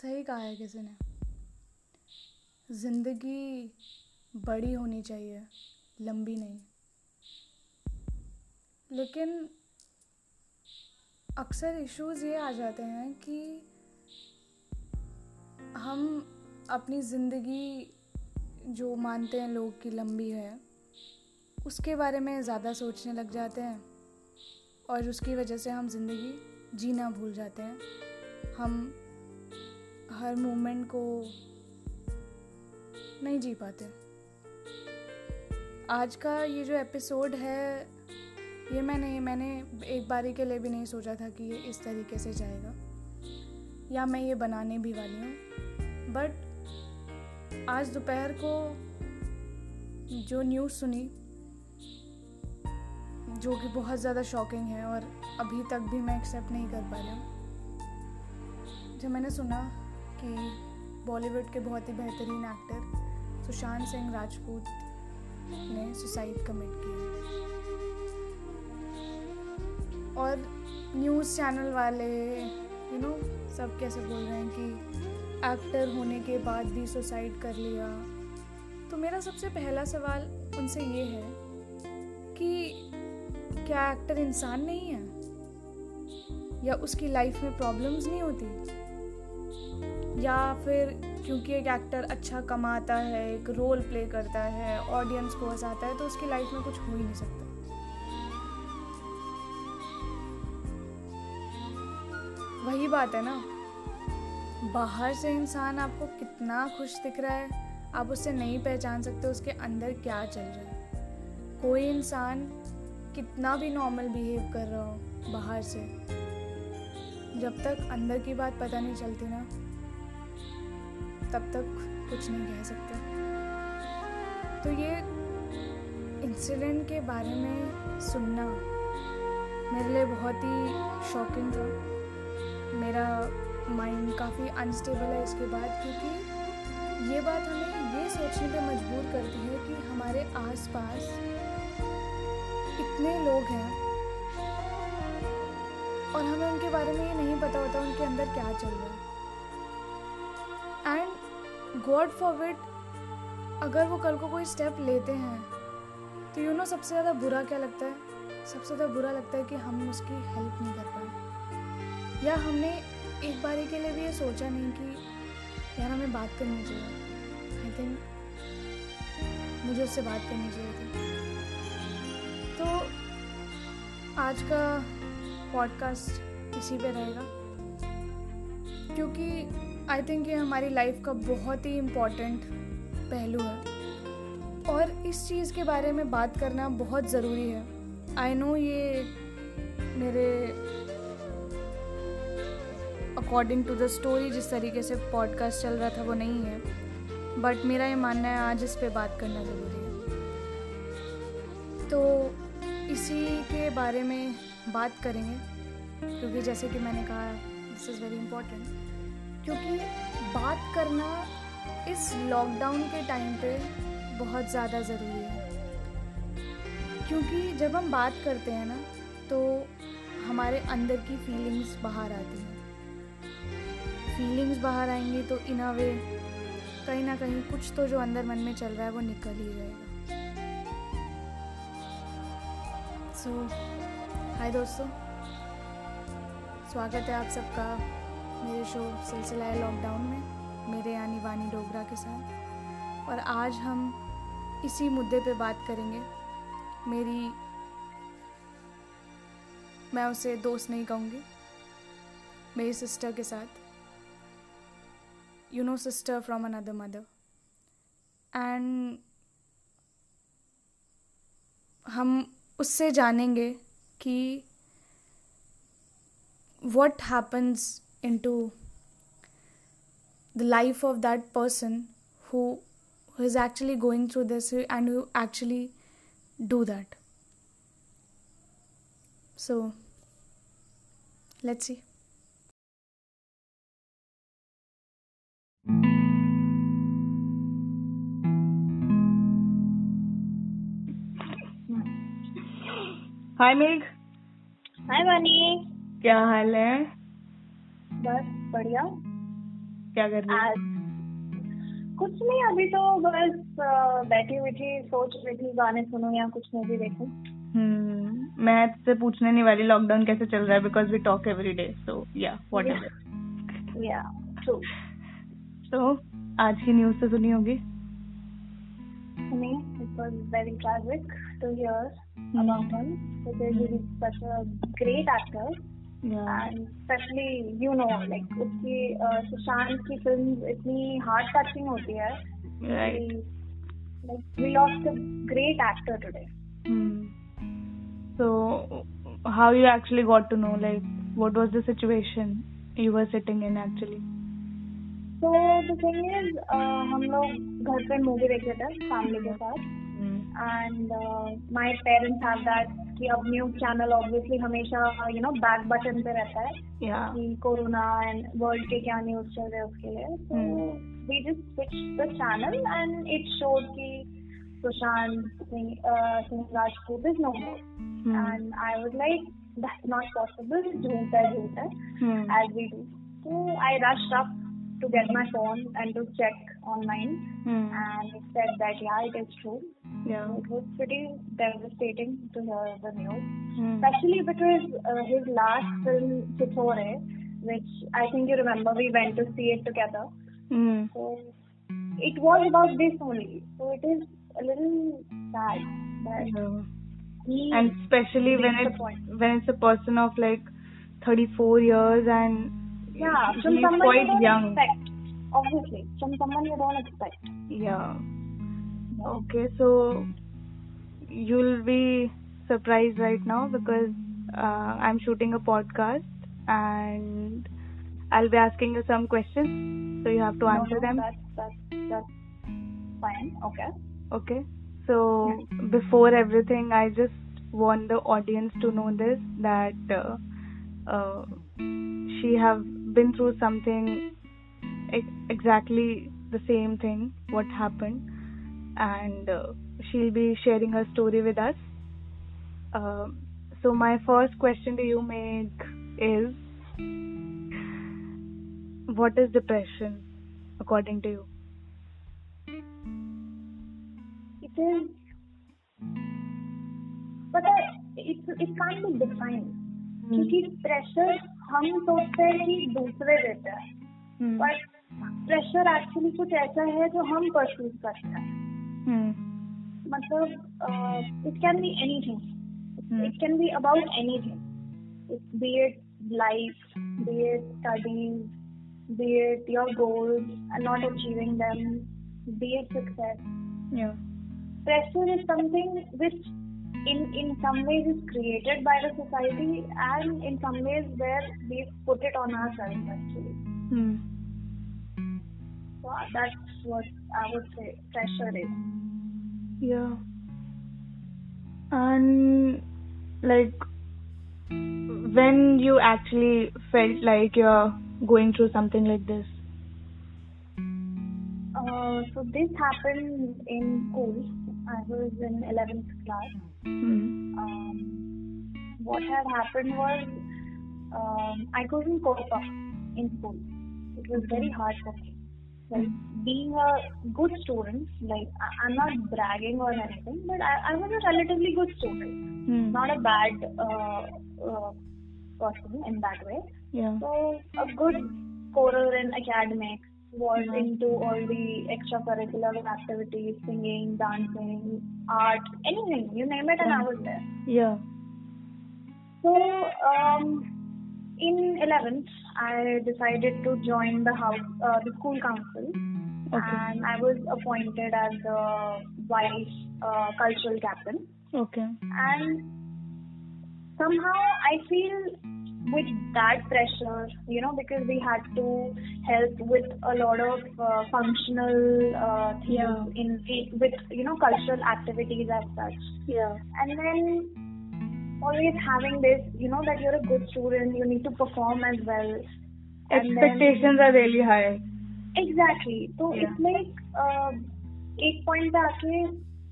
सही कहा है किसी ने, ज़िंदगी बड़ी होनी चाहिए, लंबी नहीं। लेकिन अक्सर इश्यूज़ ये आ जाते हैं कि हम अपनी ज़िंदगी जो मानते हैं लोग की लंबी है, उसके बारे में ज़्यादा सोचने लग जाते हैं और उसकी वजह से हम ज़िंदगी जीना भूल जाते हैं। हम हर मोमेंट को नहीं जी पाते। आज का ये जो एपिसोड है, ये मैंने एक बारी के लिए भी नहीं सोचा था कि ये इस तरीके से जाएगा या मैं ये बनाने भी वाली हूँ। बट आज दोपहर को जो न्यूज़ सुनी, जो कि बहुत ज़्यादा शॉकिंग है और अभी तक भी मैं एक्सेप्ट नहीं कर पा रही हूँ, जब मैंने सुना कि बॉलीवुड के बहुत ही बेहतरीन एक्टर सुशांत सिंह राजपूत ने सुसाइड कमिट किया और न्यूज़ चैनल वाले यू नो सब कैसे बोल रहे हैं कि एक्टर होने के बाद भी सुसाइड कर लिया, तो मेरा सबसे पहला सवाल उनसे ये है कि क्या एक्टर इंसान नहीं है, या उसकी लाइफ में प्रॉब्लम्स नहीं होती, या फिर क्योंकि एक एक्टर अच्छा कमाता है, एक रोल प्ले करता है, ऑडियंस को हंसाता है, तो उसकी लाइफ में कुछ हो ही नहीं सकता। वही बात है ना, बाहर से इंसान आपको कितना खुश दिख रहा है, आप उससे नहीं पहचान सकते उसके अंदर क्या चल रहा है। कोई इंसान कितना भी नॉर्मल बिहेव कर रहा हो बाहर से, जब तक अंदर की बात पता नहीं चलती ना, तब तक कुछ नहीं कह सकते। तो ये इंसिडेंट के बारे में सुनना मेरे लिए बहुत ही शॉकिंग था। मेरा माइंड काफ़ी अनस्टेबल है इसके बाद, क्योंकि ये बात हमें ये सोचने पे मजबूर करती है कि हमारे आसपास इतने लोग हैं और हमें उनके बारे में ये नहीं पता होता उनके अंदर क्या चल रहा है। एंड गॉड फॉरबिड अगर वो कल को कोई स्टेप लेते हैं तो यू नो सबसे ज़्यादा बुरा क्या लगता है, सबसे ज़्यादा बुरा लगता है कि हम उसकी हेल्प नहीं कर पाए, या हमने एक बारी के लिए भी ये सोचा नहीं कि यार हमें बात करनी चाहिए, आई थिंक मुझे उससे बात करनी चाहिए थी। तो आज का पॉडकास्ट इसी पे रहेगा, क्योंकि आई थिंक ये हमारी लाइफ का बहुत ही इम्पॉर्टेंट पहलू है और इस चीज़ के बारे में बात करना बहुत ज़रूरी है। आई नो ये मेरे अकॉर्डिंग टू द स्टोरी जिस तरीके से पॉडकास्ट चल रहा था वो नहीं है, बट मेरा ये मानना है आज इस पे बात करना ज़रूरी है। तो इसी के बारे में बात करेंगे, क्योंकि जैसे कि मैंने कहा दिस इज़ वेरी इम्पोर्टेंट, क्योंकि बात करना इस लॉकडाउन के टाइम पे बहुत ज़्यादा ज़रूरी है। क्योंकि जब हम बात करते हैं ना, तो हमारे अंदर की फीलिंग्स बाहर आती हैं, फीलिंग्स बाहर आएंगी तो इन अ वे कहीं ना कहीं कुछ तो जो अंदर मन में चल रहा है वो निकल ही जाएगा। सो हाय दोस्तों, स्वागत है आप सबका मेरे शो सिलसिला है लॉकडाउन में, मेरे यानी वानी डोगरा के साथ। और आज हम इसी मुद्दे पे बात करेंगे। मैं उसे दोस्त नहीं कहूँगी, मेरी सिस्टर के साथ, you know sister from another mother, and हम उससे जानेंगे कि what happens into the life of that person who is actually going through this and who actually do that. So let's see. हाय मेघ। हाय वानी, क्या हाल है? बस बढ़िया। क्या कर रही है? कुछ नहीं, अभी तो बस बैठी हुई थी, सोच रही थी गाने सुनूं या कुछ मूवी देखूं। मैं आपसे पूछने नहीं वाली लॉकडाउन कैसे चल रहा है, because we talk every day, so yeah whatever. या ट्रू। सो आज की न्यूज़ तो सुनी होगी? It was very tragic to hear about him. Because he is such a great actor, and especially like उसकी सुशांत की फिल्म इतनी हार्ट टचिंग होती है. Like we lost a great actor today. So how you actually got to know? Like what was the situation you were sitting in actually? So the thing is, हम लोग घर पे movie देख रहे थे family के साथ, and my parents have that कि अब न्यूज चैनल ऑब्वियसली हमेशा you know बैक बटन पे रहता है कि कोरोना एंड वर्ल्ड के क्या न्यूज चल रहे हैं उसके लिए. So we just switched the channel and it showed कि Sushant Singh Rajput is no more, and I was like that's not possible, झूठ है as we do. So I rushed up to get my phone and to check online, and it said that it is true. So it was pretty devastating to hear the news, especially because his last film Chitore, which I think you remember we went to see it together. So it was about this only, so it is a little sad that he, and especially when it's a person of like 34 years and from someone quite you don't young. Expect, obviously. From someone you don't expect. Okay, so you'll be surprised right now because I'm shooting a podcast and I'll be asking you some questions. So you have to answer them. That's fine. Okay. So before everything, I just want the audience to know this that she have been through something exactly the same thing what happened, and she'll be sharing her story with us. So my first question to you, Meg, is what is depression according to you? It is, but it can't be defined क्योंकि pressure हम सोचते हैं कि दूसरे देते हैं, but pressure actually कुछ ऐसा है जो हम परस्यूज करते हैं. मतलब it can be anything, it can be about anything, be it life, be it studies, be it your goals and not achieving them, be it success. Pressure is something which in some ways is created by the society and in some ways where we put it on ourselves actually. So that's what I would say pressure is. And like when you actually felt like you're going through something like this? So this happened in school. I was in 11th class. What had happened was I couldn't cope up in school. It was very hard for me. Like being a good student, like I'm not bragging or anything, but I was a relatively good student, not a bad person in that way. So a good scorer in academics, was into all the extracurricular activities, singing, dancing, art, anything, you name it, and I was there. So in 11th, I decided to join the school council, and I was appointed as the vice cultural captain. And somehow I feel with that pressure, you know, because we had to help with a lot of functional things in with, you know, cultural activities as such. And then always having this, you know, that you're a good student, you need to perform as well. Expectations are really high. Exactly. So it's like एक point पे आके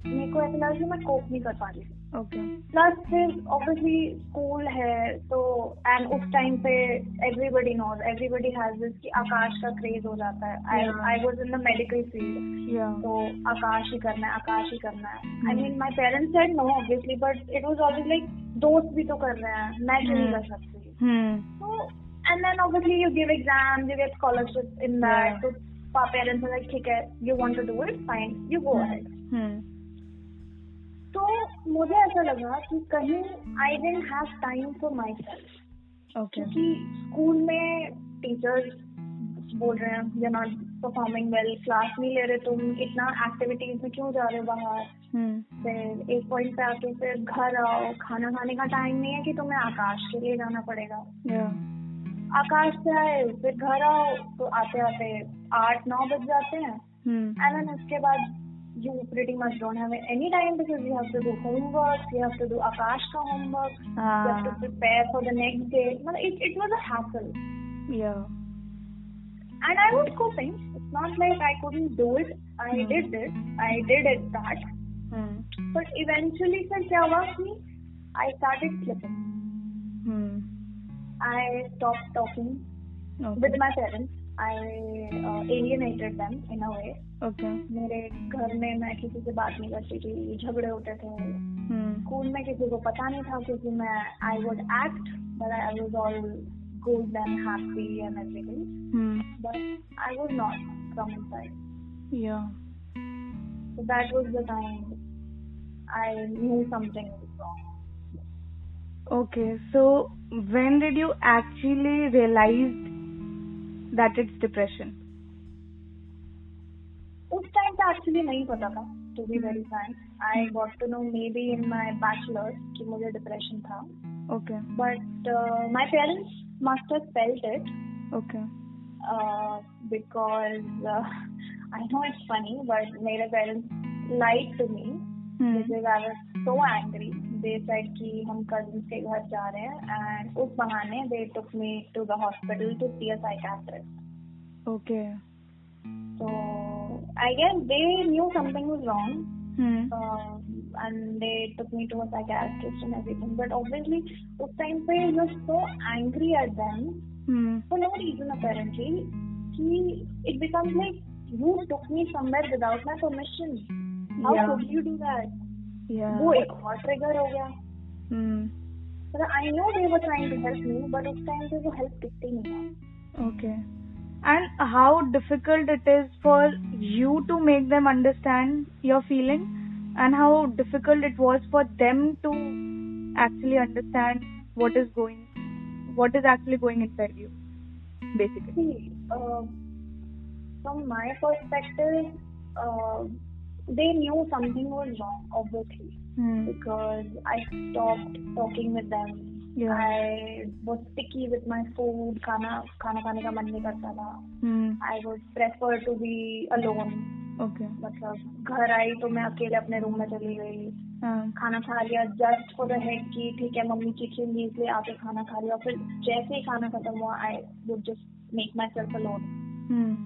मेरे को ऐसा लगा कि मैं cope नहीं कर पा रही हूँ. प्लस फिर ऑब्वियसली स्कूल है तो एंड उस टाइम पे everybody knows everybody has this कि आकाश का क्रेज हो जाता है. I was in the medical field तो आकाश ही करना है आकाश ही करना है. I mean my parents said no obviously but it was always like दोस्त भी तो कर रहे हैं मैं क्यों नहीं कर सकती. तो and then obviously you give exam you get scholarship in that तो पेरेंट्स आर लाइक ठीक है you want to do it fine you go ahead. तो मुझे ऐसा लगा कि कहीं I didn't have time for myself क्योंकि स्कूल में टीचर्स बोल रहे हैं you are not performing well class नहीं ले रहे तुम इतना एक्टिविटीज में क्यों जा रहे हो बाहर. फिर एक पॉइंट पे आके फिर घर आओ खाना खाने का टाइम नहीं है कि तुम्हें आकाश के लिए जाना पड़ेगा. आकाश से आए फिर घर आओ तो आते आते 8-9 बज जाते हैं एंड देन उसके बाद you pretty much don't have any time because you have to do homework, you have to do Akash ka homework, you have to prepare for the next day. It was a hassle. Yeah. And I was coping. It's not like I couldn't do it. I did it. But eventually, sir, kya hua ki I started slipping. I stopped talking with my parents. I alienated them in a way. मेरे घर में मैं किसी से बात नहीं करती थी झगड़े होते थे. स्कूल में किसी को पता नहीं था क्योंकि मैं I would act but I was all good and happy and everything but I was not from inside. Yeah so that was the time I knew something was wrong. Okay so when did you actually realized that it's depression? उस time पे actually नहीं पता था to be very frank. I got to know maybe in my bachelors कि मुझे depression था. Okay but my parents must have felt it. Okay because I know it's funny but मेरे parents lied to me because I was so angry. They said कि हम cousin के घर जा रहे हैं एंड उस बहाने they took me to the hospital to see a psychiatrist. Okay तो I guess they knew something was wrong and they took me to a psychiatrist and everything but obviously उस time पे you were so angry at them for no reason apparently कि it becomes like you took me somewhere without my permission. How could you do that? वो एक और trigger हो गया. But I know they were trying to help me but उस time पे वो help दिखती नहीं है. Okay. And how difficult it is for you to make them understand your feeling and how difficult it was for them to actually understand what is actually going inside you basically. See, from my perspective they knew something was wrong obviously because I stopped talking with them. I was picky with my food. खाना खाने का मन नहीं करता था. I would prefer to be alone. Okay. मतलब घर आई तो मैं अकेले अपने रूम में चली गई. खाना खा लिया just for the heck कि ठीक है मम्मी चिल्लाएंगी इसलिए आके खाना खा लिया. फिर जैसे ही खाना खत्म हुआ I would just make myself alone.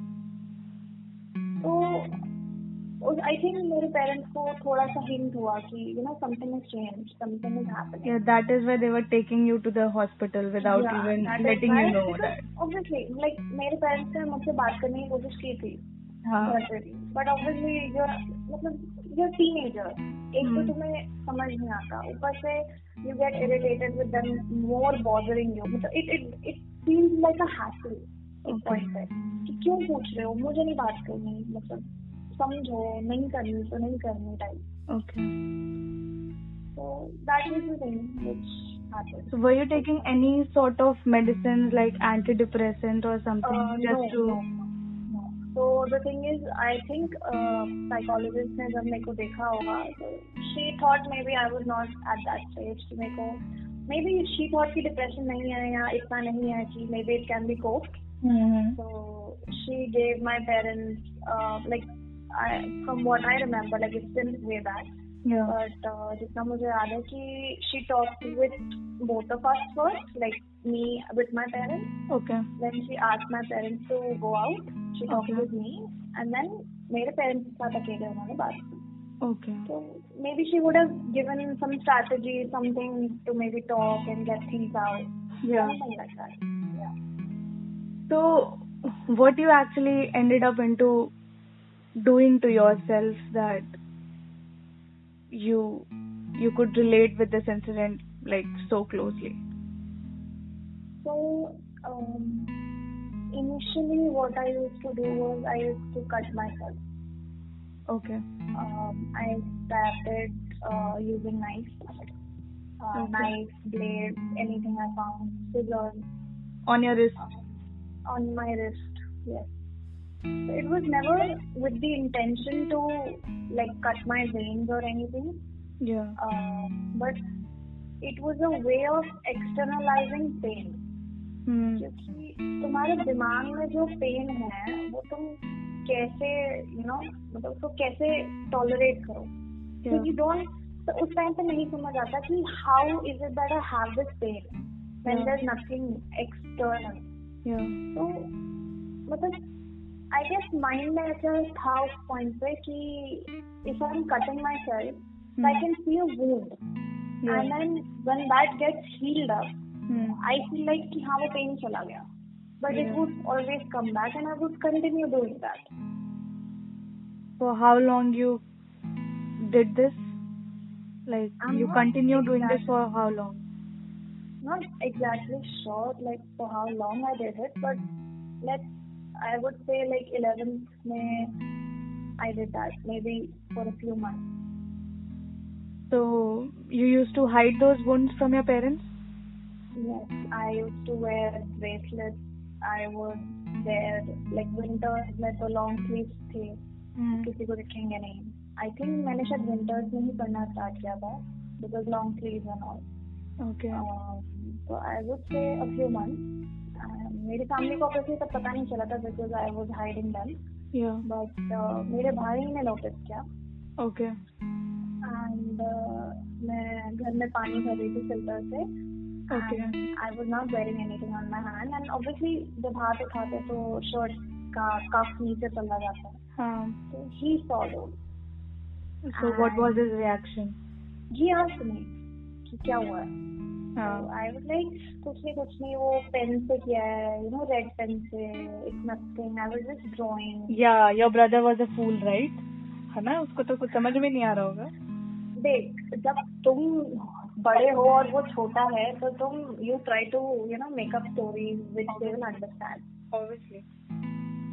तो I think मेरे पेरेंट्स को थोड़ा सा हिंट हुआ कि you know something has changed, something is happening. Yeah, that is why they were taking you to the hospital without even letting you know that. Obviously, like मेरे parents ने मुझसे बात करने की कोशिश की थी. But obviously you're teenager. एक तो तुम्हें समझ नहीं आता ऊपर से you get irritated with them more bothering you. मतलब it feels like a hassle. एक पॉइंट पे कि क्यों पूछ रहे हो मुझे नहीं बात करनी मतलब समझो नहीं करनी तो नहीं करनी type. Okay so that was the thing which happened. Were you taking any sort of medicine like antidepressant और something just to? So the thing is I think psychologist ने जब मेरे को देखा होगा she thought maybe I was not at that stage कि मेरे को मे बी शी थॉट कि डिप्रेशन नहीं है या इतना नहीं है कि maybe it can B coped. So she gave my parents like from what I remember, like it's still way back. Yeah. But जितना मुझे याद है कि she talked with both of us first, like me with my parents. Okay. Then she asked my parents to go out. She talked with me, and then मेरे parents के साथ अकेले उन्होंने बात की. Okay. So maybe she would have given him some strategy, something to maybe talk and get things out. Yeah. Something like that. Yeah. So, what you actually ended up into doing to yourself that you could relate with this incident like so closely? So, initially what I used to do was I used to cut myself. Okay. I started using knives. Okay. Knives, blades, anything I found, scissors. On your wrist? On my wrist, yes. So it was never with the intention to like cut my veins or anything. Yeah. But it was a way of externalizing pain. क्योंकि तुम्हारे दिमाग में जो pen है वो तुम कैसे मतलब उसको कैसे टॉलरेट करो, क्योंकि डोंट उस टाइम पे नहीं समझ आता कि how is it that I have this pain when there is nothing external. तो मतलब आई गेस माइंड में ऐसा था उस पॉइंट पे कि if I am cutting myself I can see a wound and then when that gets healed up I feel like कि हाँ वो pain चला गया, but it would always come back and I would continue doing that. So how long you did this? Like you continue doing this for how long? Not exactly sure like for how long I did it, but I would say like 11th May I did that, maybe for a few months. So you used to hide those wounds from your parents? Yes, I used to wear bracelets. I would wear like winters में तो long sleeves थे, किसी को दिखेंगे नहीं. I think मैंने शायद winters में ही पढ़ना start किया था because long sleeves and all. Okay. So I would say a few months. मेरी family को obviously तब पता नहीं चला था because I was hiding them. Yeah. But मेरे भाई ने notice किया. Okay. And मैं घर में पानी भर रही थी filter से. Okay. And I was not wearing anything on my hand, and obviously जब हाथ उठाते तो shirt का cuff नीचे चला जाता है. हाँ. So he saw those. So and what was his reaction? He asked me कि क्या हुआ? हाँ. So I was like कुछ नहीं वो pen से किया है, red pen से. It's nothing. I was just drawing. Yeah, your brother was a fool, right? है ना, उसको तो कुछ समझ में नहीं आ रहा होगा. देख जब तुम बड़े हो और वो छोटा है तो तुम you try to make up stories which they will understand obviously.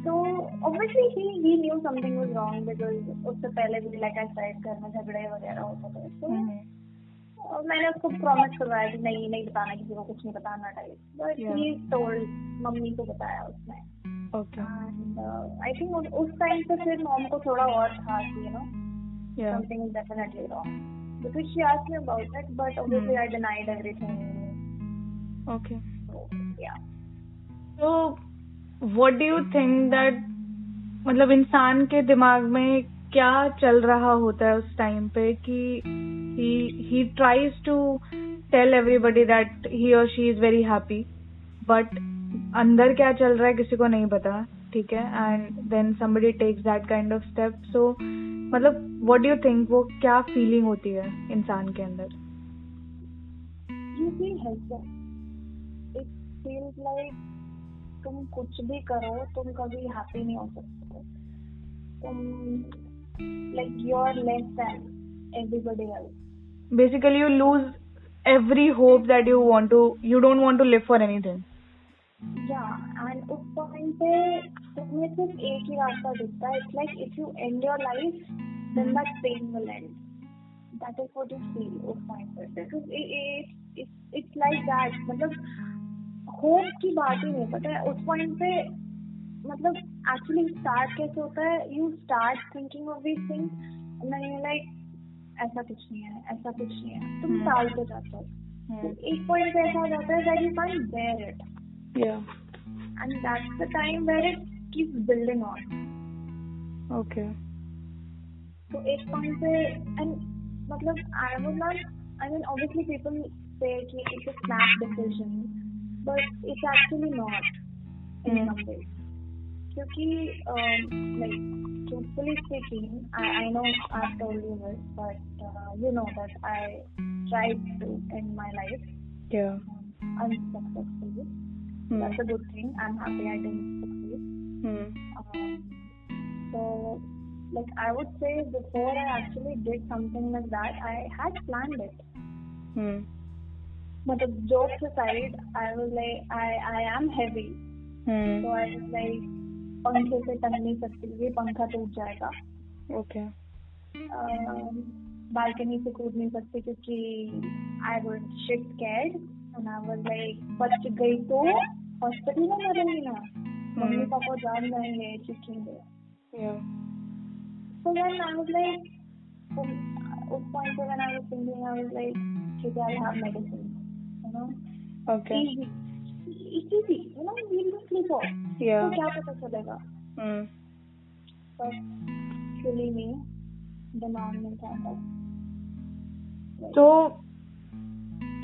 तो obviously he knew something was wrong because उससे पहले भी लाइक आई सेड घर में झगड़े वगैरह होते थे. तो मैंने उसको प्रॉमिस करवाया कि नहीं नहीं बताना, किसी को कुछ नहीं बताना type. But he told, mummy को बताया उसने. ओके. आई थिंक उस टाइम पे फिर मॉम को थोड़ा और था कि something is definitely wrong. Because she asked me about it, but obviously I denied everything. Okay. So, yeah. So, what do you think that मतलब इंसान के दिमाग में क्या चल रहा होता है उस टाइम पे कि he tries to tell everybody that he or she is very happy, but अंदर क्या चल रहा है किसी को नहीं पता, ठीक है? And then somebody takes that kind of step. So मतलब what do you think वो क्या feeling होती है इंसान के अंदर? You feel helpless. It feels like तुम कुछ भी करो तुम कभी happy नहीं हो सकते. तुम like you're less than everybody else. Basically you lose every hope that you don't want to live for anything. Yeah, and उस point पे तुम्हें सिर्फ एक ही रास्ता दिखता है. It's like if you end your life, then that pain will end. That is what you feel उस point पे. Because it's like that. मतलब hope की बात ही नहीं, पता है उस point पे मतलब actually start कैसे होता है? You start thinking of these things and then you're like ऐसा कुछ नहीं है, ऐसा कुछ नहीं है. तुम टालते जाते हो. एक point पे ऐसा हो जाता है that you can't bear it. Yeah. And that's the time where it keeps building on. Okay. So एक point पे and मतलब I mean obviously people say कि it's a snap decision, but it's actually not in some ways. Truthfully speaking, I know I've told you this, but you know that I tried to end my life. Yeah. Unsuccessfully. Hmm. That's a good thing. I'm happy I didn't succeed. I would say before I actually did something like that, I had planned it. Hmm. But the jokes aside, I was like, I am heavy. Hmm. So I was like, पंखे से टंग नहीं सकती, ये पंखा टूट जाएगा. Okay. Balcony से कूद नहीं सकती क्योंकि I was shit scared and I was like, बच गई तो हॉस्पिटल में मरूंगी ना, मम्मी पापा जान जाएंगे, चिढ़ेंगे. Yeah. So then I was like, उस point पे when I was thinking, I was like, ठीक है, I'll have medicine, you know. Okay. Easy, you know, we'll just live off. Yeah. तो क्या पता चलेगा. But actually नहीं, दिमाग में था बस. तो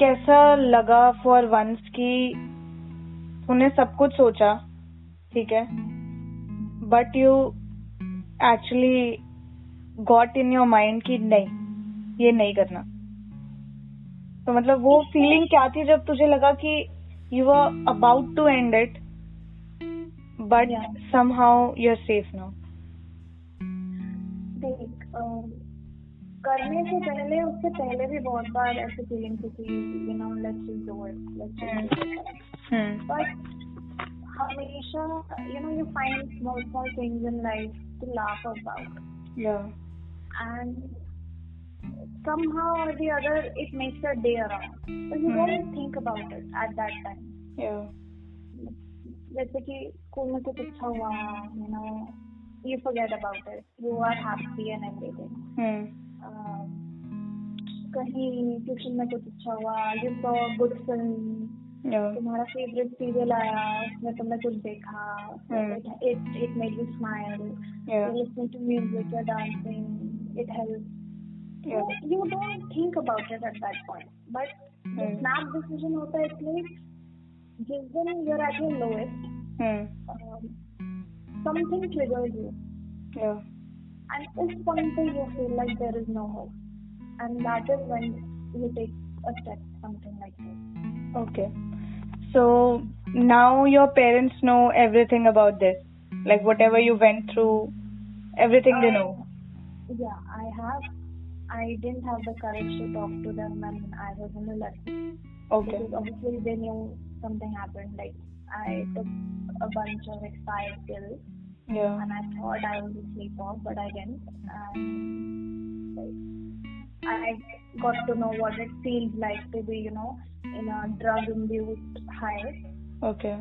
कैसा लगा for once कि तूने सब कुछ सोचा, ठीक है, but you actually got in your mind कि नहीं, ये नहीं करना. तो मतलब वो feeling क्या थी जब तुझे लगा कि you were about to end it, but yeah, somehow you're safe now. देख, करने से पहले उससे पहले भी बहुत बार ऐसे फीलिंग थी कि you know let's do it. But हमेशा you know you find small things in life to laugh about. Yeah. And somehow or the other, it makes your day around. So you don't think about it at that time. Yeah. जैसे कि school में कुछ अच्छा हुआ, you know, you forget about it. You are happy and everything. कहीं tuition में कुछ अच्छा हुआ, you saw a good film. Yeah. तुम्हारा फेवरेट सीरियल आया, उसमें तुमने कुछ देखा. It made you smile. Yeah. You listen to music, you're dancing. It helps. Yeah. You don't think about it at that point, but the snap decision होता है इसलिए जिस दिन you're at your lowest, something triggers you, yeah, and उस point पे you feel like there is no hope, and that is when you take a step, something like this. Okay, so now your parents know everything about this, like whatever you went through, everything they know. Yeah, I didn't have the courage to talk to them and I was in a luck. Okay. Because obviously they knew something happened. Like I took a bunch of expired pills. Yeah. And I thought I was asleep off, but I didn't. And I got to know what it feels like to be, you know, in a drug-induced high. Okay.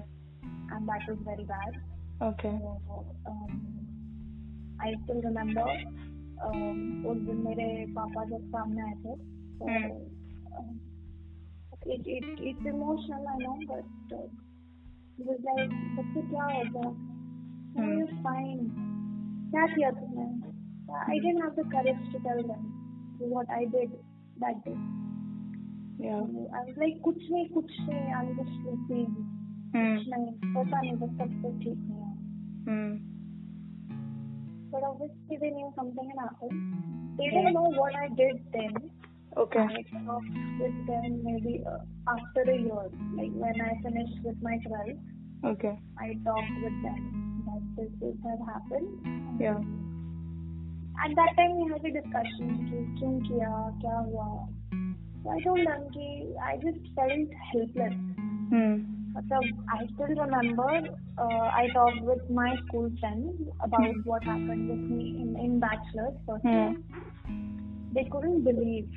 And that was very bad. Okay. So, I still remember. उस दिन मेरे पापा जब सामने आए थे, it's emotional, I know, but it was like, बच्चे क्या होगा? You're fine. क्या किया तुमने? I didn't have the courage to tell them what I did that day. Yeah. I was like, कुछ नहीं, I'm just sleeping. कुछ नहीं, पता नहीं, बस सब कुछ ठीक नहीं है. But obviously they knew something had happened. They didn't know what I did then. Okay. I talked with them maybe after a year, like when I finished with my trial. Okay. I talked with them that this had happened. Yeah. At that time we had a discussion कि क्यों किया, क्या हुआ. So I told them कि I just felt helpless. So I still remember I talked with my school friends about what happened with me in bachelor's first year. They couldn't believe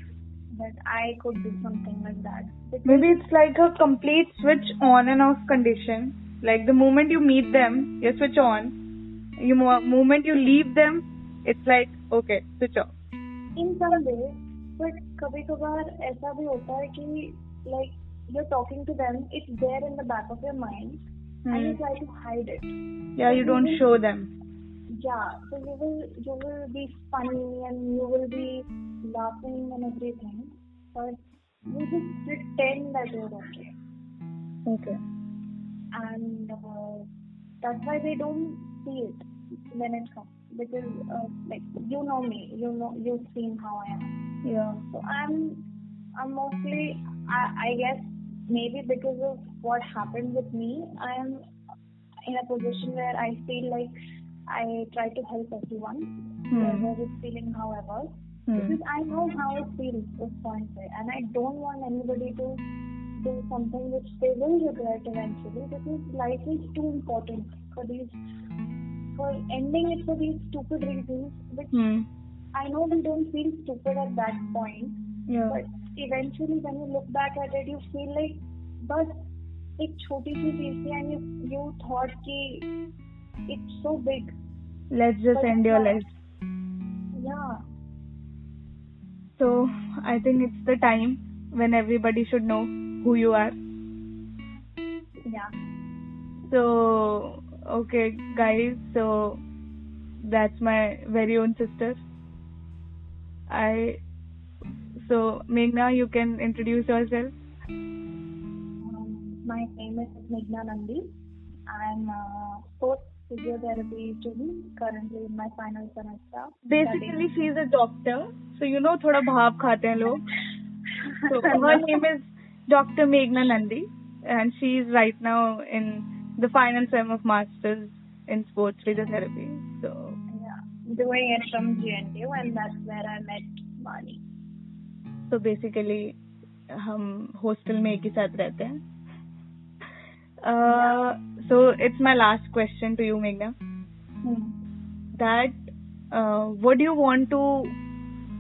that I could do something like that. Because maybe it's like a complete switch on and off condition. Like the moment you meet them, you switch on. The moment you leave them, it's like, okay, switch off. In some ways, but कभी-कभार ऐसा भी होता है कि like you're talking to them, it's there in the back of your mind, and you try to hide it. Yeah, you don't show them. Yeah, so you will be funny and you will be laughing and everything, but you just pretend that you're okay. Okay. And that's why they don't see it when it comes, because like you know me, you've seen how I am. Yeah. So I'm mostly, I guess maybe because of what happened with me, I'm in a position where I feel like I try to help everyone. Whether it's feeling however. Because I know how it feels this point, and I don't want anybody to do something which they will regret eventually, because life is too important for ending it for these stupid reasons, which I know we don't feel stupid at that point, but eventually when you look back at it, you feel like बस एक छोटी सी चीज थी, and you thought कि it's so big. Let's just end your life. Yeah. So I think it's the time when everybody should know who you are. Yeah. So, okay guys, so that's my very own sister. So Meghna, you can introduce yourself. My name is Meghna Nandi. I'm a sports physiotherapy student, currently in my final semester. Basically, she is a doctor. So you know, थोड़ा भाप खाते हैं लोग. So her name is Dr. Meghna Nandi, and she is right now in the final sem of Masters in Sports Physiotherapy. So yeah, doing it from GNDU, and that's where I met Mani. So basically, हम hostel में एक ही साथ रहते हैं. So it's my last question to you, Meghna. That what do you want to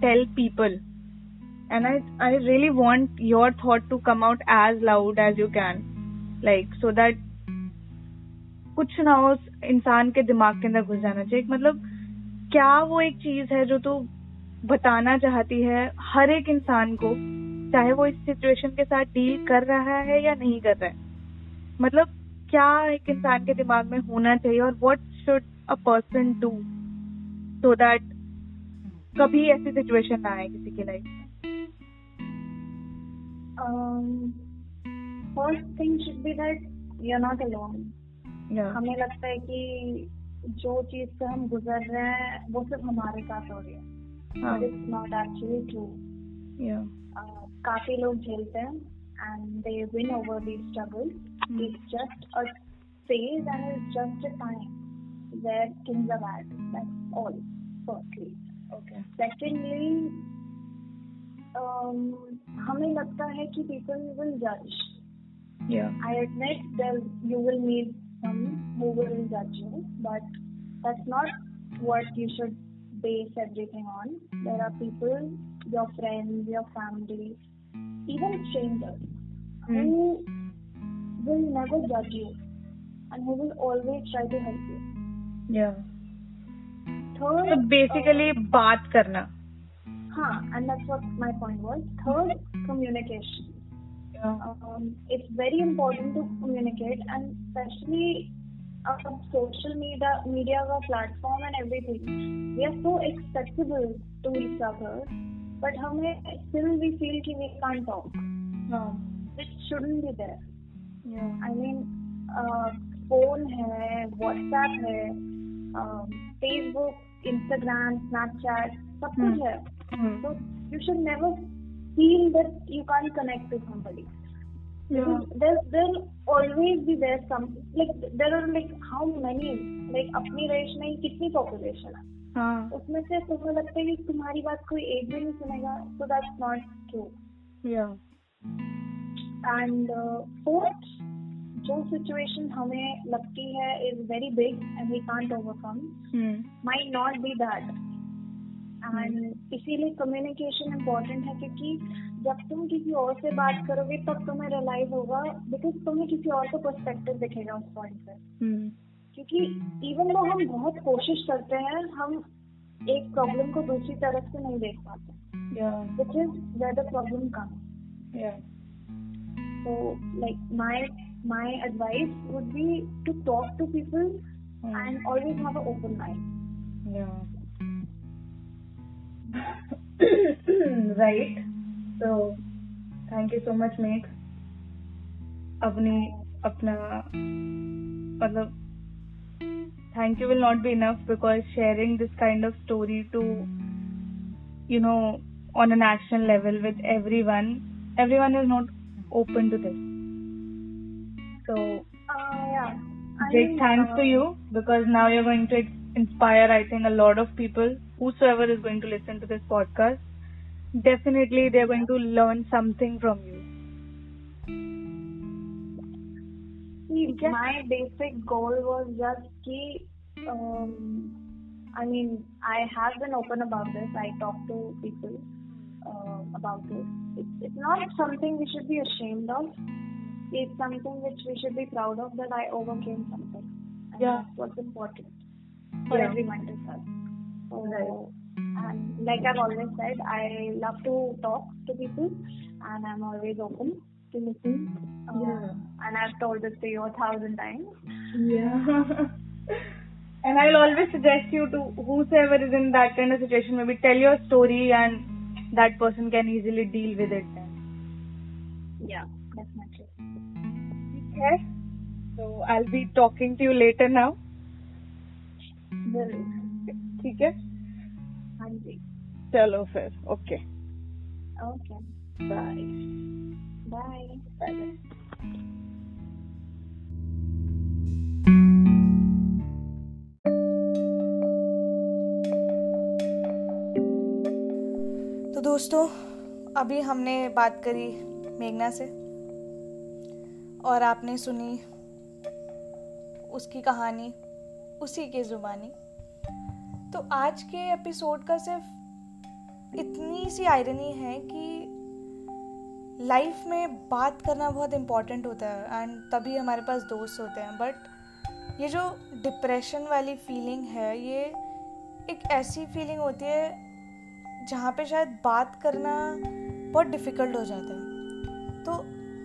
tell people, and I really want your thought to come out as loud as you can, like so that कुछ ना हो इंसान के दिमाग के अंदर घुस जाना चाहिए. मतलब क्या वो एक चीज है जो तू बताना चाहती है हर एक इंसान को, चाहे वो इस सिचुएशन के साथ डील कर रहा है या नहीं कर रहा है? मतलब क्या एक इंसान के दिमाग में होना चाहिए, और what should a person do so that कभी ऐसी सिचुएशन ना आए किसी की लाइफ में. First thing should be that you are not alone. हमें लगता है कि जो चीज से हम गुजर रहे हैं वो सिर्फ हमारे साथ हो रही है, but it's not actually true. काफी लोग झेलते हैं and they win over the struggle. It's just a phase and it's just a time where things are bad, that's all. Firstly. Secondly, हमें लगता है कि people will judge. Yeah. I admit that you will need some who will judge you, but that's not what you should base everything on. There are people, your friends, your family, even strangers, who will never judge you and who will always try to help you. Yeah. Third, so basically बात करना. हाँ, and that's what my point was. Third, communication. It's very important to communicate, and especially social media का platform and everything. We are so accessible to each other, but हमें still we feel कि we can't talk. It shouldn't be there. Yeah. I mean, phone है, WhatsApp है, Facebook, Instagram, Snapchat, सब कुछ है. So you should never feel that you can't connect with somebody. Yeah. There'll always be there some, like there are like how many, like अपनी रेश में कितनी population है. उसमें से तुम्हें लगता है कि तुम्हारी बात कोई एक भी नहीं सुनेगा, so that's not true. Yeah. And fourth, जो सिचुएशन हमें लगती है is very big and we can't overcome might not be that, and इसीलिए कम्युनिकेशन इम्पोर्टेंट है, क्योंकि जब तुम किसी और से बात करोगे तब तुम्हें रियलाइज होगा, बिकॉज तुम्हें किसी और का पर्सपेक्टिव दिखेगा उस पॉइंट पर. क्योंकि इवन वो हम बहुत कोशिश करते हैं, हम एक प्रॉब्लम को दूसरी तरफ से नहीं देख पाते, which is where the problem comes. So like My advice would be to talk to people and always have an open mind. Yeah. Right. So, thank you so much, Megh. अपना मतलब thank you will not be enough, because sharing this kind of story to, you know, on a national level with everyone is not open to this. So big thanks to you, because now you're going to inspire, I think, a lot of people. Whosoever is going to listen to this podcast, definitely they're going to learn something from you. My basic goal was just ki, I have been open about this. I talk to people about this. It's not something we should be ashamed of. It's something which we should be proud of, that I overcame something. And that's what's important for every mental health. And like I've always said, I love to talk to people, and I'm always open to listen. And I've told this to you 1,000 times. And I'll always suggest you to whosoever is in that kind of situation, maybe tell your story, and that person can easily deal with it. Yeah, definitely. Okay. So I'll be talking to you later now. ठीक है? हाँ जी. चलो फिर. Okay. Okay. Bye. Bye. Bye. तो दोस्तों, अभी हमने बात करी मेघना से, और आपने सुनी उसकी कहानी उसी के जुबानी। तो आज के एपिसोड का सिर्फ इतनी सी आयरनी है कि लाइफ में बात करना बहुत इम्पॉर्टेंट होता है, एंड तभी हमारे पास दोस्त होते हैं। बट ये जो डिप्रेशन वाली फीलिंग है, ये एक ऐसी फीलिंग होती है जहाँ पे शायद बात करना बहुत डिफ़िकल्ट हो जाता है। तो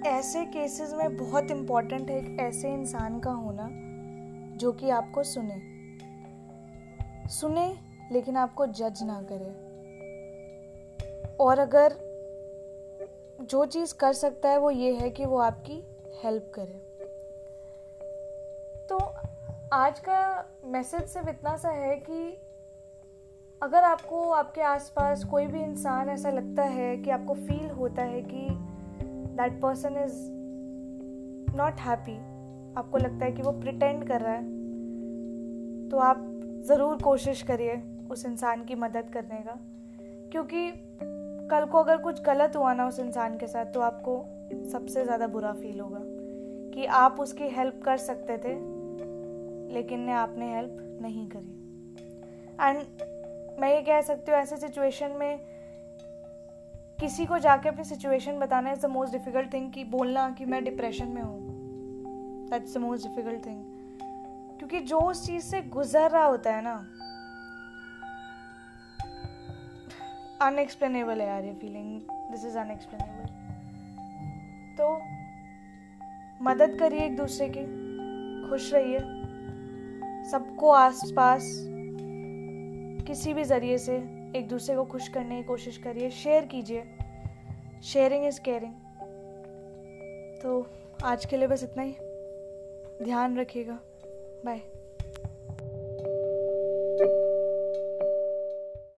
ऐसे केसेस में बहुत इम्पॉर्टेंट है एक ऐसे इंसान का होना जो कि आपको सुने लेकिन आपको जज ना करे। और अगर जो चीज़ कर सकता है वो ये है कि वो आपकी हेल्प करे। तो आज का मैसेज सिर्फ इतना सा है कि अगर आपको आपके आसपास कोई भी इंसान ऐसा लगता है कि आपको फील होता है कि that person is not happy, आपको लगता है कि वो प्रिटेंड कर रहा है, तो आप ज़रूर कोशिश करिए उस इंसान की मदद करने का, क्योंकि कल को अगर कुछ गलत हुआ ना उस इंसान के साथ, तो आपको सबसे ज़्यादा बुरा फील होगा कि आप उसकी हेल्प कर सकते थे लेकिन आपने हेल्प नहीं करी। एंड मैं ये कह सकती हूँ, ऐसे सिचुएशन में किसी को जाके अपनी सिचुएशन बताना is the most difficult thing, कि बोलना कि मैं डिप्रेशन में हूँ, that's the most difficult thing. क्योंकि जो उस चीज़ से गुजर रहा होता है ना, अनएक्सप्लेनेबल है यार ये फीलिंग, दिस इज़ अनएक्सप्लेनेबल। तो मदद करिए एक दूसरे की, खुश रहिए, सबको आसपास किसी भी ज़रिए से एक दूसरे को खुश करने की कोशिश करिए, शेयर कीजिए, शेयरिंग इज़ केयरिंग। तो आज के लिए बस इतना ही, ध्यान रखिएगा, बाय।